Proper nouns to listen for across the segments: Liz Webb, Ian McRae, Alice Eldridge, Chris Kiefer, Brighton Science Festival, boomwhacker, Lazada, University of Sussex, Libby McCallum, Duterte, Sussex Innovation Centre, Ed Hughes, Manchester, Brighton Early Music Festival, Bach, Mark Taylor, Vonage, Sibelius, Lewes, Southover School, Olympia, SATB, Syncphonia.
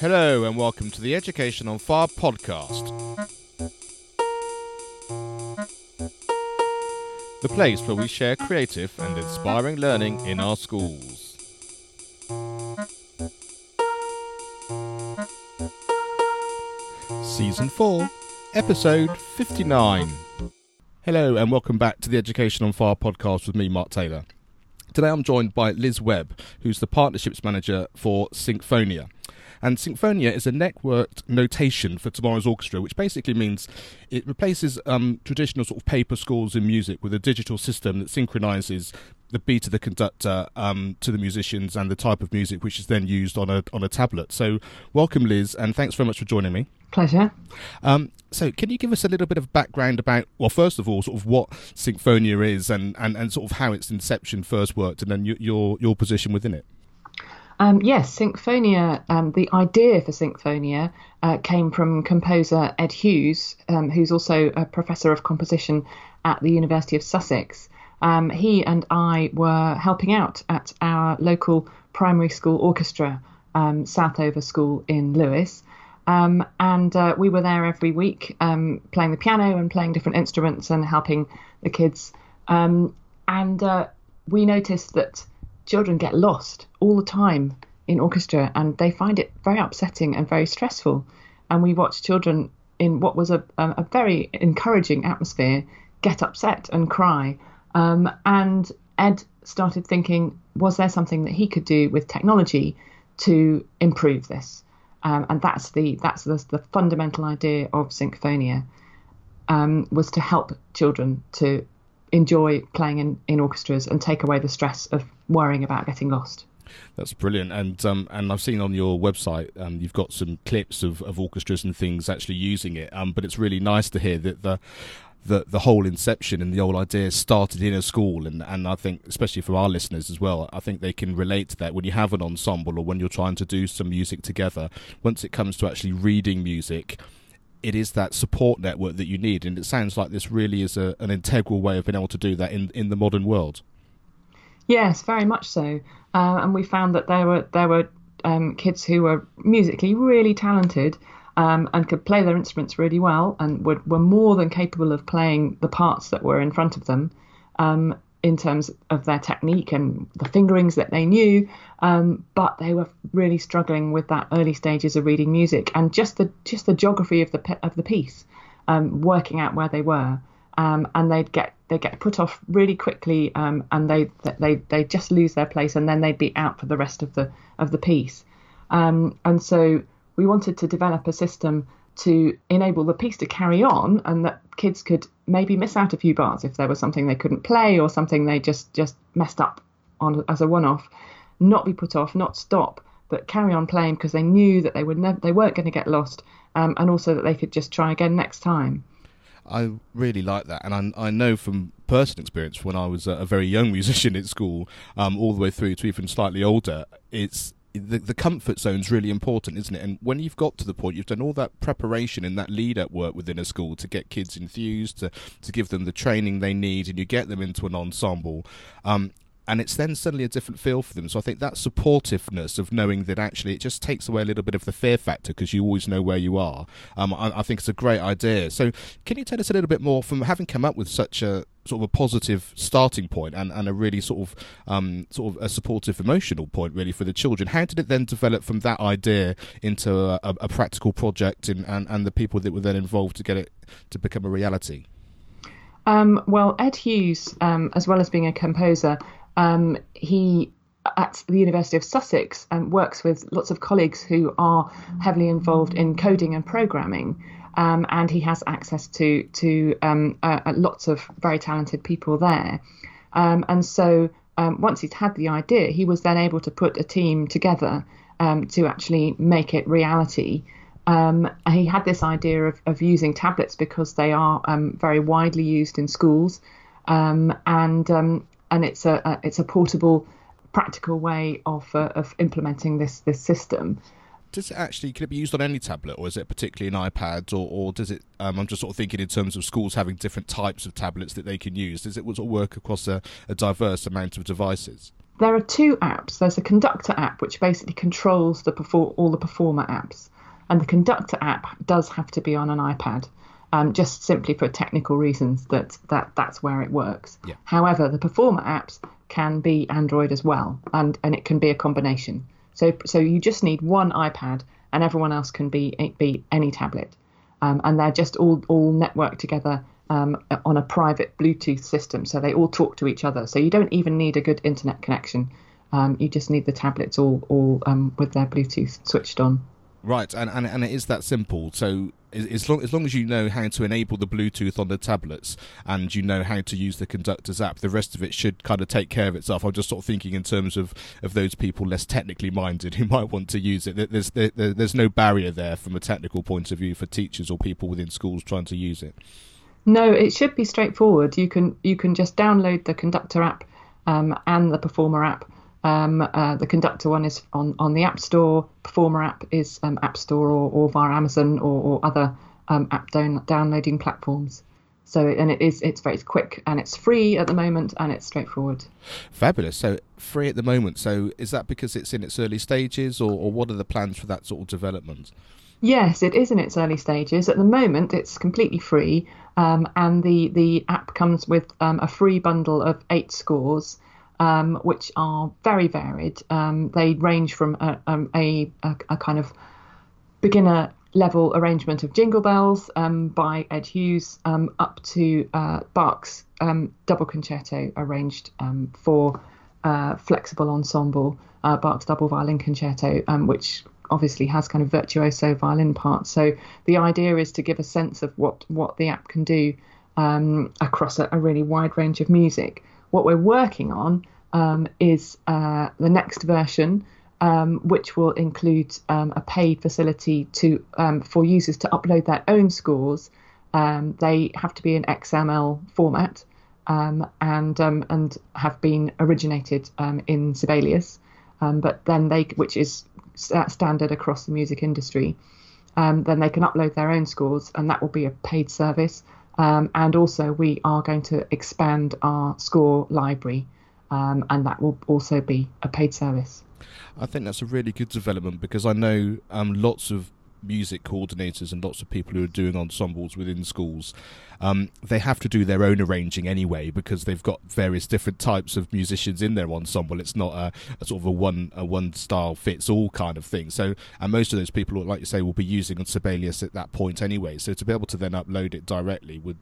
Hello and welcome to the Education on Fire podcast. The place where we share creative and inspiring learning in our schools. Season 4, Episode 59. Hello and welcome back to the Education on Fire podcast with me, Mark Taylor. Today I'm joined by Liz Webb, who's the Partnerships Manager for Syncphonia. And Syncphonia is a networked notation for tomorrow's orchestra, which basically means it replaces traditional sort of paper scores in music with a digital system that synchronises the beat of the conductor to the musicians and the type of music, which is then used on a tablet. So welcome, Liz, and thanks very much for joining me. Pleasure. So can you give us a little bit of background about, well, first of all, sort of what Syncphonia is and sort of how its inception first worked and then your position within it? Yes, Syncphonia, the idea for Syncphonia came from composer Ed Hughes, who's also a professor of composition at the University of Sussex. He and I were helping out at our local primary school orchestra, Southover School in Lewes, and we were there every week playing the piano and playing different instruments and helping the kids. And we noticed that children get lost all the time in orchestra and they find it very upsetting and very stressful. And we watched children in what was a very encouraging atmosphere get upset and cry. And Ed started thinking, was there something that he could do with technology to improve this? And that's the fundamental idea of Syncphonia, was to help children to enjoy playing in orchestras and take away the stress of worrying about getting lost. That's brilliant. And I've seen on your website you've got some clips of orchestras and things actually using it, but it's really nice to hear that the whole inception and the whole idea started in a school, and I think, especially for our listeners as well, I think they can relate to that. When you have an ensemble or when you're trying to do some music together, once it comes to actually reading music, it is that support network that you need, and it sounds like this really is an integral way of being able to do that in the modern world. Yes, very much so. And we found that there were kids who were musically really talented and could play their instruments really well and were more than capable of playing the parts that were in front of them in terms of their technique and the fingerings that they knew, but they were really struggling with that early stages of reading music and just the geography of the piece, working out where they were, and they'd get put off really quickly, and they just lose their place, and then they'd be out for the rest of the piece, and so we wanted to develop a system to enable the piece to carry on, and that kids could maybe miss out a few bars if there was something they couldn't play or something they just messed up on as a one-off, not be put off, not stop, but carry on playing because they knew that they weren't going to get lost, and also that they could just try again next time. I really like that, and I know from personal experience when I was a very young musician at school, all the way through to even slightly older, it's the comfort zone's really important, isn't it? And when you've got to the point, you've done all that preparation and that lead-up work within a school to get kids enthused, to give them the training they need, and you get them into an ensemble, and it's then suddenly a different feel for them. So I think that supportiveness of knowing that actually it just takes away a little bit of the fear factor because you always know where you are, I think it's a great idea. So can you tell us a little bit more, from having come up with such a sort of a positive starting point and a really sort of a supportive emotional point really for the children, how did it then develop from that idea into a practical project and the people that were then involved to get it to become a reality? Well, Ed Hughes, as well as being a composer, he at the University of Sussex works with lots of colleagues who are heavily involved in coding and programming, and he has access to lots of very talented people there. And so once he'd had the idea, he was then able to put a team together to actually make it reality. He had this idea of using tablets because they are very widely used in schools, and it's a portable, practical way of implementing this system. Does it actually, can it be used on any tablet, or is it particularly an iPad, or does it? I'm just sort of thinking in terms of schools having different types of tablets that they can use. Does it work across a diverse amount of devices? There are two apps. There's a conductor app, which basically controls all the performer apps. And the conductor app does have to be on an iPad, just simply for technical reasons that's where it works. Yeah. However, the performer apps can be Android as well, and it can be a combination. So you just need one iPad, and everyone else can be any tablet. And they're just all networked together on a private Bluetooth system, so they all talk to each other. So you don't even need a good internet connection. You just need the tablets all with their Bluetooth switched on. Right, and it is that simple. So as long as you know how to enable the Bluetooth on the tablets and you know how to use the conductor's app, the rest of it should kind of take care of itself. I'm just sort of thinking in terms of those people less technically minded who might want to use it. There's no barrier there from a technical point of view for teachers or people within schools trying to use it. No, it should be straightforward. You can just download the conductor app and the performer app. The conductor one is on the App Store. Performer app is App Store or via Amazon or other app downloading platforms. So, and it's very quick and it's free at the moment and it's straightforward. Fabulous. So free at the moment. So is that because it's in its early stages or what are the plans for that sort of development? Yes, it is in its early stages. At the moment, it's completely free. And the app comes with a free bundle of 8 scores, which are very varied. They range from a kind of beginner level arrangement of Jingle Bells by Ed Hughes up to Bach's double concerto arranged for flexible ensemble, Bach's double violin concerto, which obviously has kind of virtuoso violin parts. So the idea is to give a sense of what the app can do across a really wide range of music. What we're working on is the next version, which will include a paid facility for users to upload their own scores. They have to be in XML format and have been originated in Sibelius, but then which is standard across the music industry. Then they can upload their own scores, and that will be a paid service. And also we are going to expand our score library, and that will also be a paid service. I think that's a really good development because I know lots of music coordinators and lots of people who are doing ensembles within schools, they have to do their own arranging anyway because they've got various different types of musicians in their ensemble. It's not a sort of a one style fits all kind of thing. So, and most of those people, like you say, will be using on Sibelius at that point anyway. So to be able to then upload it directly would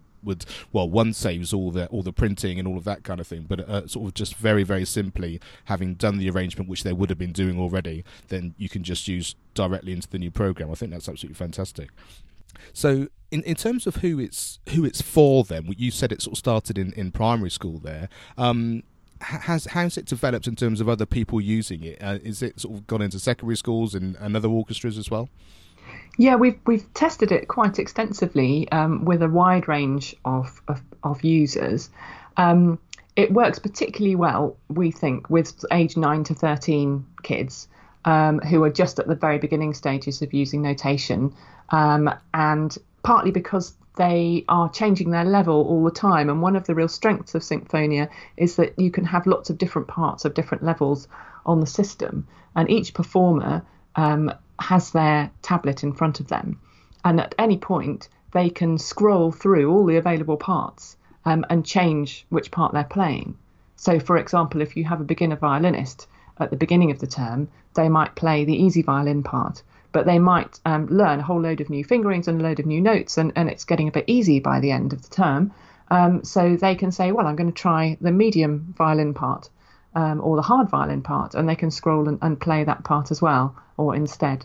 one saves all the printing and all of that kind of thing, but sort of just very very simply having done the arrangement which they would have been doing already, then you can just use directly into the new program. I think that's absolutely fantastic. So in terms of who it's for, then you said it sort of started in primary school there. How's it developed in terms of other people using it? Is it sort of gone into secondary schools and other orchestras as well? Yeah, we've tested it quite extensively with a wide range of users. It works particularly well, we think, with age 9 to 13 kids who are just at the very beginning stages of using notation, and partly because they are changing their level all the time. And one of the real strengths of Syncphonia is that you can have lots of different parts of different levels on the system, and each performer has their tablet in front of them, and at any point they can scroll through all the available parts and change which part they're playing. So for example, if you have a beginner violinist at the beginning of the term, they might play the easy violin part, but they might learn a whole load of new fingerings and a load of new notes, and it's getting a bit easy by the end of the term, so they can say, well, I'm going to try the medium violin part or the hard violin part, and they can scroll and play that part as well or instead.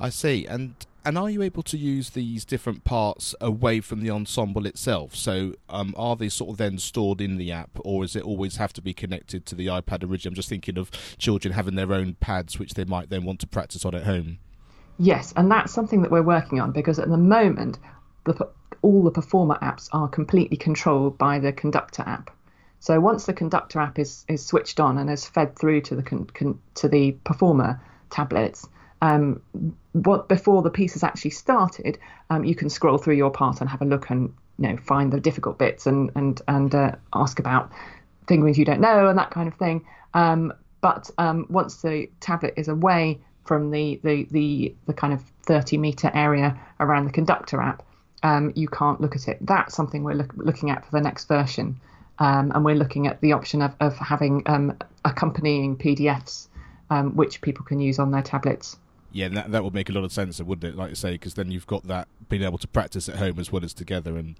I see. And are you able to use these different parts away from the ensemble itself? So are they sort of then stored in the app, or does it always have to be connected to the iPad originally? I'm just thinking of children having their own pads which they might then want to practice on at home. Yes, and that's something that we're working on, because at the moment all the performer apps are completely controlled by the conductor app. So once the conductor app is switched on and is fed through to the performer tablets, before the piece has actually started, you can scroll through your part and have a look and find the difficult bits and ask about things you don't know and that kind of thing. But once the tablet is away from the kind of 30-metre area around the conductor app, you can't look at it. That's something we're looking at for the next version. And we're looking at the option of having accompanying PDFs, which people can use on their tablets. Yeah, that would make a lot of sense, wouldn't it? Like you say, because then you've got that being able to practice at home as well as together. And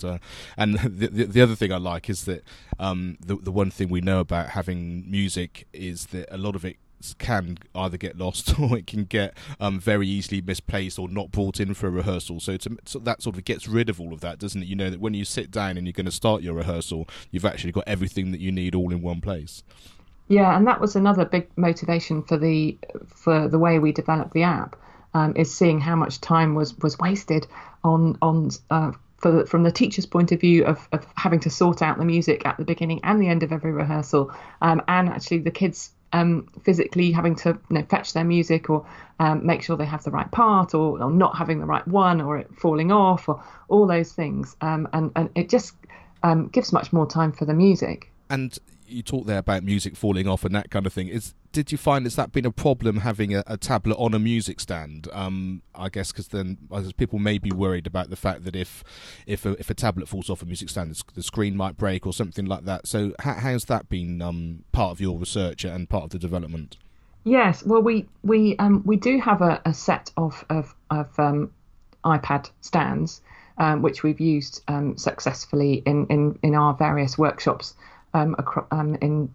the other thing I like is that the one thing we know about having music is that a lot of it can either get lost or it can get very easily misplaced or not brought in for a rehearsal. So that sort of gets rid of all of that, doesn't it? You know that when you sit down and you're going to start your rehearsal, you've actually got everything that you need all in one place. Yeah, and that was another big motivation for the way we developed the app, is seeing how much time was wasted from the teacher's point of view of having to sort out the music at the beginning and the end of every rehearsal, and actually the kids physically having to fetch their music or make sure they have the right part or not having the right one or it falling off or all those things. And it just gives much more time for the music. And you talked there about music falling off and that kind of thing. Did you find that been a problem having a tablet on a music stand? I guess because then people may be worried about the fact that if a tablet falls off a music stand, the screen might break or something like that. So how's that been part of your research and part of the development? Yes, well, we do have a set of iPad stands which we've used successfully in our various workshops. In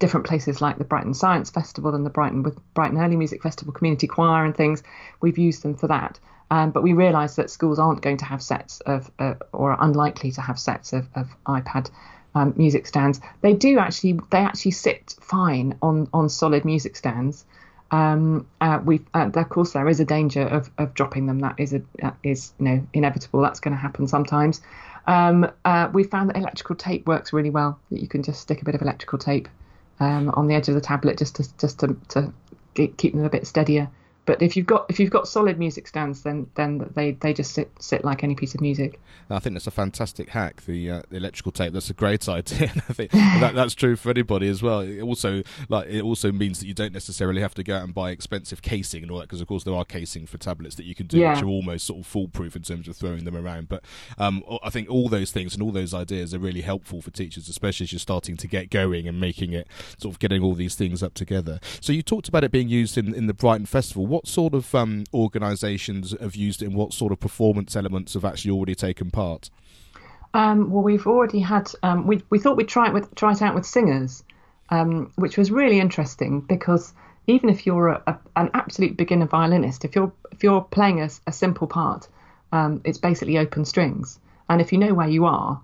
different places like the Brighton Science Festival and the Brighton Early Music Festival community choir and things, we've used them for that. But we realised that schools aren't going to have sets of, or are unlikely to have sets of iPad music stands. They actually sit fine on solid music stands. Of course, there is a danger of dropping them. That is inevitable. That's going to happen sometimes. We found that electrical tape works really well, that you can just stick a bit of electrical tape on the edge of the tablet just to keep them a bit steadier. But if you've got solid music stands, then they just sit like any piece of music. I think that's a fantastic hack, the electrical tape. That's a great idea. I think that's true for anybody as well. It also means that you don't necessarily have to go out and buy expensive casing and all that, because of course there are casing for tablets that you can do, yeah, which are almost sort of foolproof in terms of throwing them around. But I think all those things and all those ideas are really helpful for teachers, especially as you're starting to get going and making it sort of getting all these things up together. So you talked about it being used in the Brighton Festival. What sort of organisations have used it and what sort of performance elements have actually already taken part? Well, we've already had... we thought we'd try it out with singers, which was really interesting, because even if you're an absolute beginner violinist, if you're playing a simple part, it's basically open strings. And if you know where you are,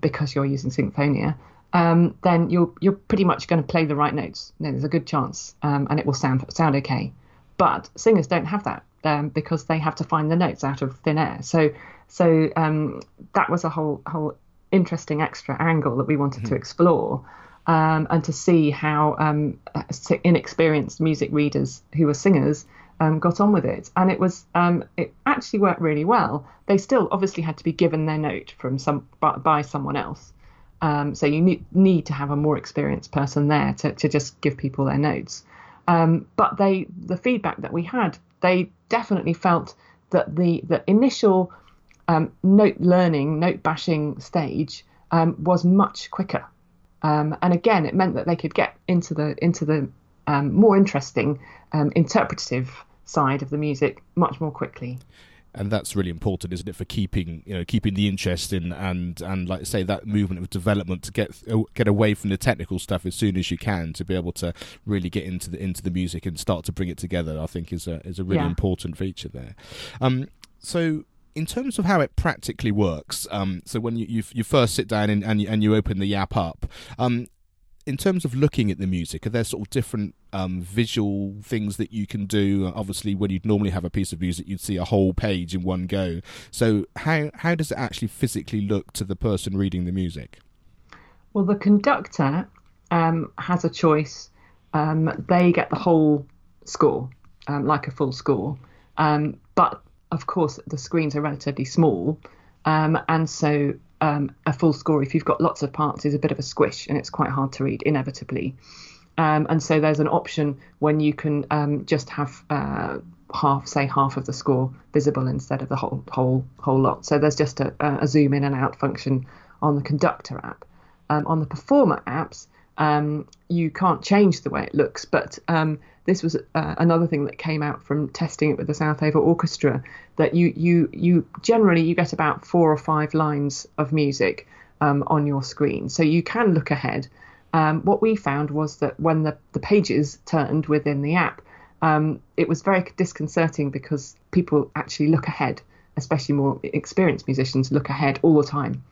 because you're using Syncphonia, then you're pretty much going to play the right notes. There's a good chance, and it will sound okay. But singers don't have that because they have to find the notes out of thin air. So that was a whole interesting extra angle that we wanted to explore, and to see how inexperienced music readers who were singers got on with it. And it actually worked really well. They still obviously had to be given their note by someone else. So you need to have a more experienced person there to just give people their notes. But the feedback that we had, they definitely felt that the initial note learning, note bashing stage was much quicker. And again, it meant that they could get into the more interesting interpretative side of the music much more quickly. And that's really important, isn't it, for keeping the interest in and like I say, that movement of development to get away from the technical stuff as soon as you can to be able to really get into the music and start to bring it together. I think is a really important feature there. So in terms of how it practically works, so when you first sit down and you open the app up. In terms of looking at the music, are there sort of different visual things that you can do? Obviously, when you'd normally have a piece of music, you'd see a whole page in one go. So how does it actually physically look to the person reading the music? Well, the conductor has a choice. They get the whole score, like a full score. But, of course, the screens are relatively small. And so... a full score, if you've got lots of parts, is a bit of a squish and it's quite hard to read, inevitably. And so there's an option when you can just have half of the score visible instead of the whole lot. So there's just a zoom in and out function on the Conductor app. On the Performer apps, you can't change the way it looks, but this was another thing that came out from testing it with the Southover Orchestra, that you generally you get about 4 or 5 lines of music on your screen, so you can look ahead. What we found was that when the pages turned within the app, it was very disconcerting because people actually look ahead, especially more experienced musicians look ahead all the time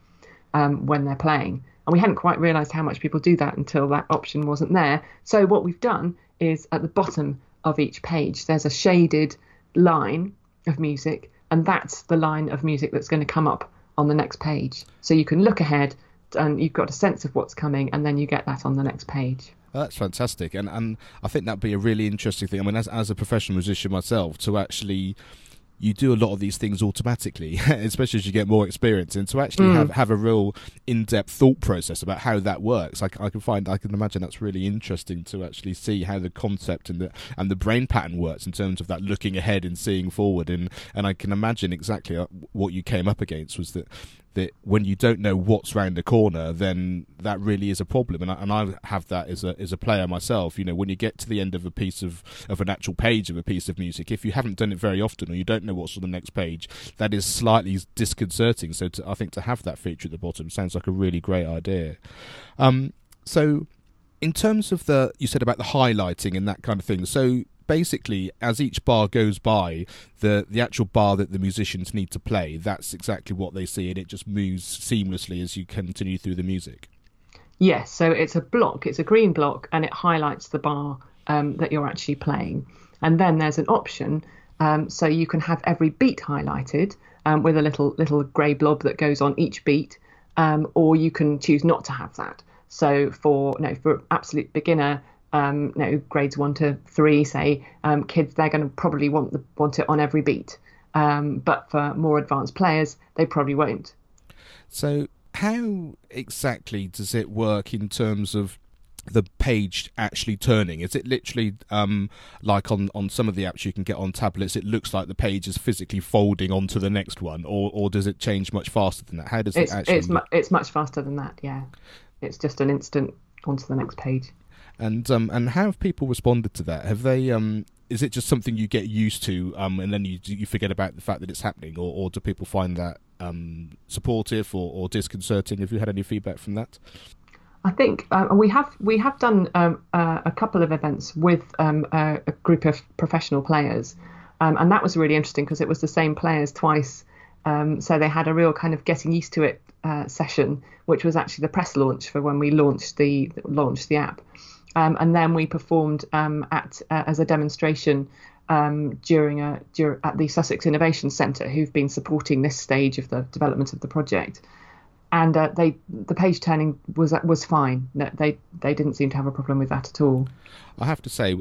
when they're playing. And we hadn't quite realised how much people do that until that option wasn't there. So what we've done is at the bottom of each page, there's a shaded line of music, and that's the line of music that's going to come up on the next page. So you can look ahead and you've got a sense of what's coming, and then you get that on the next page. That's fantastic. And I think that'd be a really interesting thing. I mean, as a professional musician myself, to actually... you do a lot of these things automatically, especially as you get more experience, and to actually have a real in-depth thought process about how that works. I can imagine that's really interesting to actually see how the concept and the brain pattern works in terms of that looking ahead and seeing forward. And I can imagine exactly what you came up against was that when you don't know what's round the corner, then that really is a problem. And I have that as a player myself. You know, when you get to the end of a piece of an actual page of a piece of music, if you haven't done it very often or you don't know what's on the next page, that is slightly disconcerting. So I think to have that feature at the bottom sounds like a really great idea. So in terms of you said about the highlighting and that kind of thing, so basically, as each bar goes by, the actual bar that the musicians need to play, that's exactly what they see, and it just moves seamlessly as you continue through the music. Yes, so it's a block, it's a green block, and it highlights the bar that you're actually playing. And then there's an option, so you can have every beat highlighted with a little grey blob that goes on each beat, or you can choose not to have that. So for absolute beginner, grades 1 to 3, say, kids, they're going to probably want it on every beat. But for more advanced players, they probably won't. So how exactly does it work in terms of the page actually turning? Is it literally like on some of the apps you can get on tablets, it looks like the page is physically folding onto the next one, or does it change much faster than that? How does it actually... It's much faster than that, yeah. It's just an instant onto the next page. And how have people responded to that? Have they? Is it just something you get used to, and then you forget about the fact that it's happening, or do people find that supportive or disconcerting? Have you had any feedback from that? I think we have done a couple of events with a group of professional players, and that was really interesting because it was the same players twice. So they had a real kind of getting used to it session, which was actually the press launch for when we launched the app. And then we performed as a demonstration at the Sussex Innovation Centre, who've been supporting this stage of the development of the project. And the page turning was fine. No, they didn't seem to have a problem with that at all. I have to say,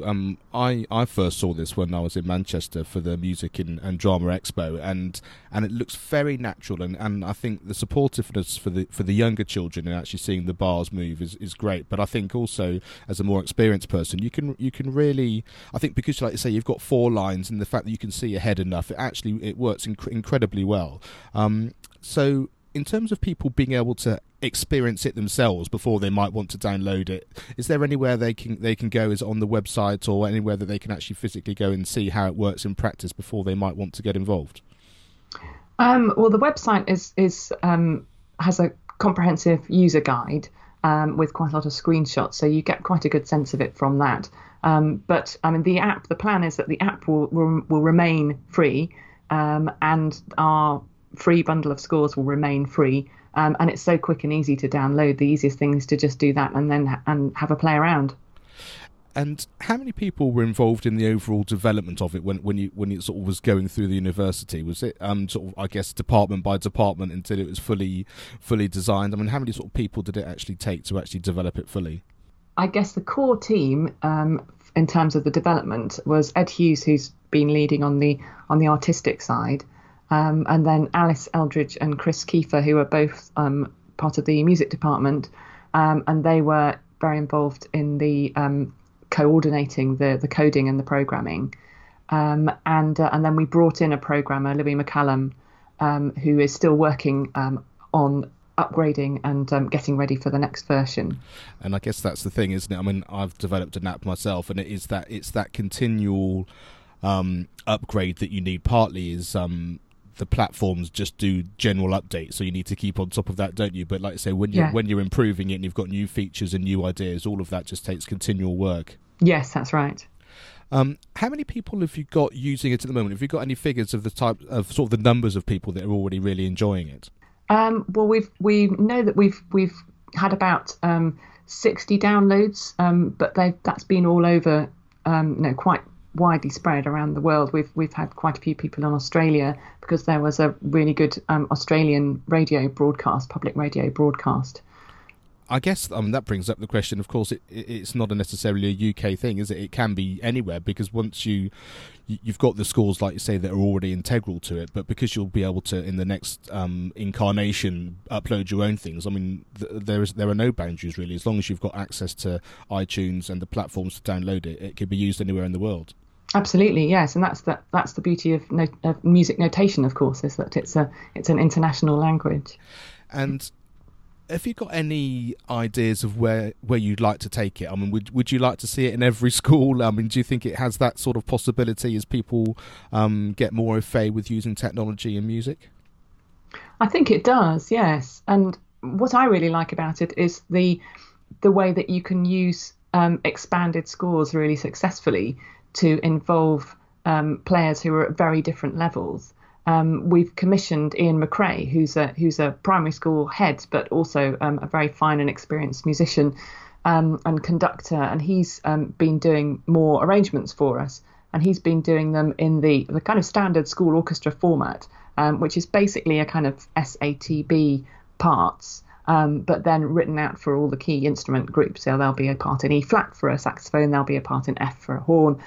I first saw this when I was in Manchester for the Music and Drama Expo, and it looks very natural. And I think the supportiveness for the younger children and actually seeing the bars move is great. But I think also as a more experienced person, you can really, I think, because like you say, you've got 4 lines, and the fact that you can see ahead enough, it works incredibly well. So. In terms of people being able to experience it themselves before they might want to download it, is there anywhere they can go? Is it on the website or anywhere that they can actually physically go and see how it works in practice before they might want to get involved? Well, the website is has a comprehensive user guide with quite a lot of screenshots, so you get quite a good sense of it from that. But I mean, the app. The plan is that the app will remain free, and our free bundle of scores will remain free, and it's so quick and easy to download. The easiest thing is to just do that and then have a play around. And how many people were involved in the overall development of it when it sort of was going through the university? Was it sort of, I guess, department by department until it was fully designed? I mean, how many sort of people did it actually take to actually develop it fully? I guess the core team in terms of the development was Ed Hughes, who's been leading on the artistic side. And then Alice Eldridge and Chris Kiefer, who are both part of the music department, and they were very involved in the coordinating the coding and the programming. And then we brought in a programmer, Libby McCallum, who is still working on upgrading and getting ready for the next version. And I guess that's the thing, isn't it? I mean, I've developed an app myself, and it's that continual upgrade that you need. Partly is the platforms just do general updates, so you need to keep on top of that, don't you? But like I say, when you're improving it and you've got new features and new ideas, all of that just takes continual work. Yes, that's right. How many people have you got using it at the moment? Have you got any figures of the type of sort of the numbers of people that are already really enjoying it? Well, we know that we've had about 60 downloads, but that's been all over, quite widely spread around the world. We've had quite a few people in Australia because there was a really good Australian radio broadcast, public radio broadcast. I guess that brings up the question, of course, it's not necessarily a UK thing, is it? It can be anywhere, because once you've got the scores, like you say, that are already integral to it, but because you'll be able to, in the next incarnation, upload your own things, I mean, there are no boundaries, really. As long as you've got access to iTunes and the platforms to download it, it can be used anywhere in the world. Absolutely, yes, and that's the beauty of music notation, of course, is that it's an international language. And have you got any ideas of where you'd like to take it? I mean, would you like to see it in every school? I mean, do you think it has that sort of possibility as people get more au fait with using technology and music? I think it does, yes. And what I really like about it is the way that you can use expanded scores really successfully to involve players who are at very different levels. We've commissioned Ian McRae, who's a primary school head, but also a very fine and experienced musician and conductor. And he's been doing more arrangements for us, and he's been doing them in the kind of standard school orchestra format, which is basically a kind of SATB parts, but then written out for all the key instrument groups. So there'll be a part in E flat for a saxophone, there'll be a part in F for a horn,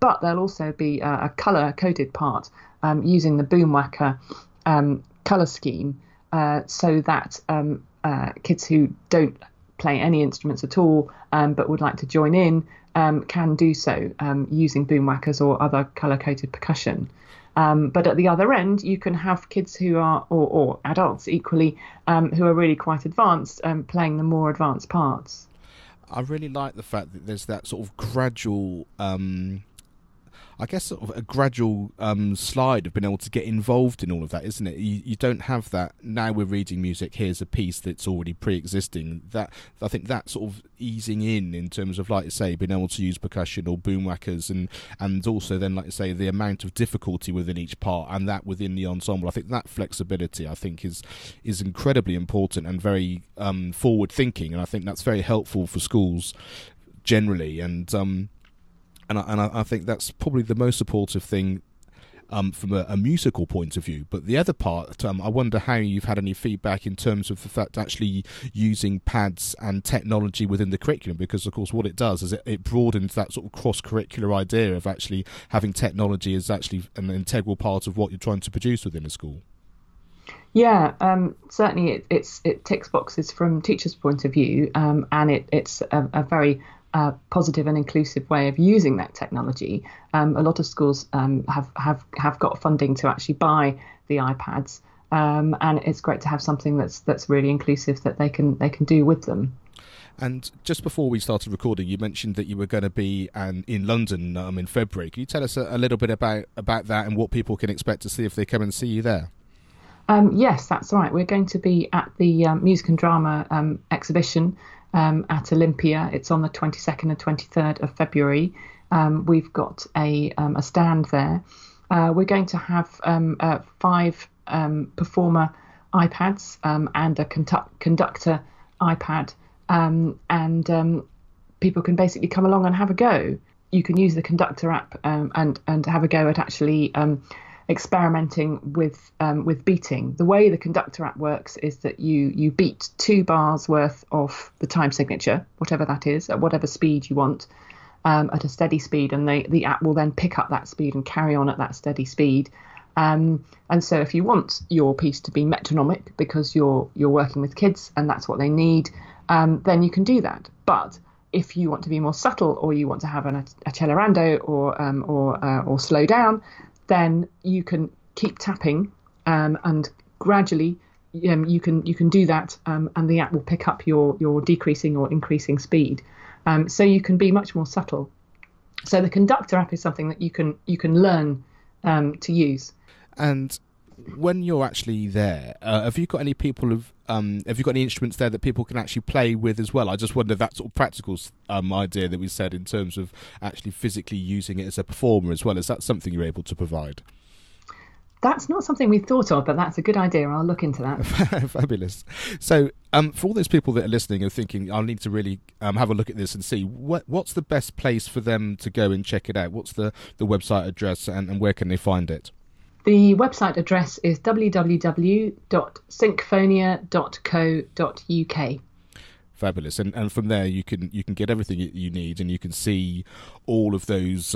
but there'll also be a colour coded part. Using the boomwhacker colour scheme so that kids who don't play any instruments at all but would like to join in can do so using boomwhackers or other colour-coded percussion. But at the other end, you can have kids who are, or adults equally, who are really quite advanced playing the more advanced parts. I really like the fact that there's that sort of gradual... I guess sort of a gradual slide of being able to get involved in all of that, isn't it? You don't have that, now we're reading music, here's a piece that's already pre-existing. That, I think that sort of easing in terms of, like I say, being able to use percussion or boomwhackers and also then, like I say, the amount of difficulty within each part and that within the ensemble. I think that flexibility, I think, is incredibly important and very forward-thinking, and I think that's very helpful for schools generally. And I think that's probably the most supportive thing from a musical point of view. But the other part, I wonder how you've had any feedback in terms of the fact actually using pads and technology within the curriculum, because, of course, what it does is it broadens that sort of cross-curricular idea of actually having technology as actually an integral part of what you're trying to produce within a school. Yeah, certainly it ticks boxes from teachers' point of view, and it's a very... positive and inclusive way of using that technology. A lot of schools have got funding to actually buy the iPads, and it's great to have something that's really inclusive that they can do with them. And just before we started recording, you mentioned that you were going to be in London in February. Can you tell us a little bit about that and what people can expect to see if they come and see you there? Yes, that's right. We're going to be at the music and drama exhibition at Olympia. It's on the 22nd and 23rd of February. We've got a stand there. We're going to have 5 performer iPads and a conductor iPad, and people can basically come along and have a go. You can use the conductor app and have a go at actually experimenting with beating. The way the conductor app works is that you beat 2 bars worth of the time signature, whatever that is, at whatever speed you want, at a steady speed, and the app will then pick up that speed and carry on at that steady speed. And so if you want your piece to be metronomic because you're working with kids and that's what they need, then you can do that. But if you want to be more subtle, or you want to have a accelerando or slow down, then you can keep tapping and gradually you can do that, and the app will pick up your decreasing or increasing speed. So you can be much more subtle. So the Conductor app is something that you can learn to use. And when you're actually there, have you got any instruments there that people can actually play with as well? I just wonder if that sort of practical idea that we said in terms of actually physically using it as a performer as well, is that something you're able to provide? That's not something we've thought of, but that's a good idea. I'll look into that. Fabulous. So for all those people that are listening and thinking, I'll need to really have a look at this and see, what's the best place for them to go and check it out? What's the website address, and where can they find it? The website address is www.syncphonia.co.uk. Fabulous, and from there you can get everything you need, and you can see all those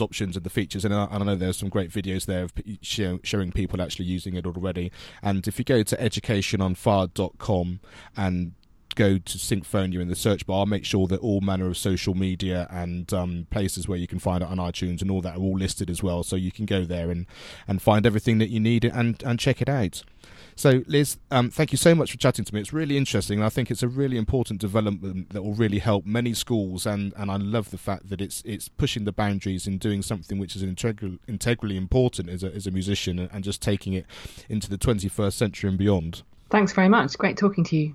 options and the features. And I know there's some great videos there of showing people actually using it already. And if you go to educationonfire.com and go to Syncphonia in the search bar, I'll make sure that all manner of social media and places where you can find it on iTunes and all that are all listed as well, so you can go there and find everything that you need and check it out. So Liz, thank you so much for chatting to me. It's really interesting, and I think it's a really important development that will really help many schools, and I love the fact that it's pushing the boundaries and doing something which is integrally important as a musician, and just taking it into the 21st century and beyond. Thanks very much. Great talking to you.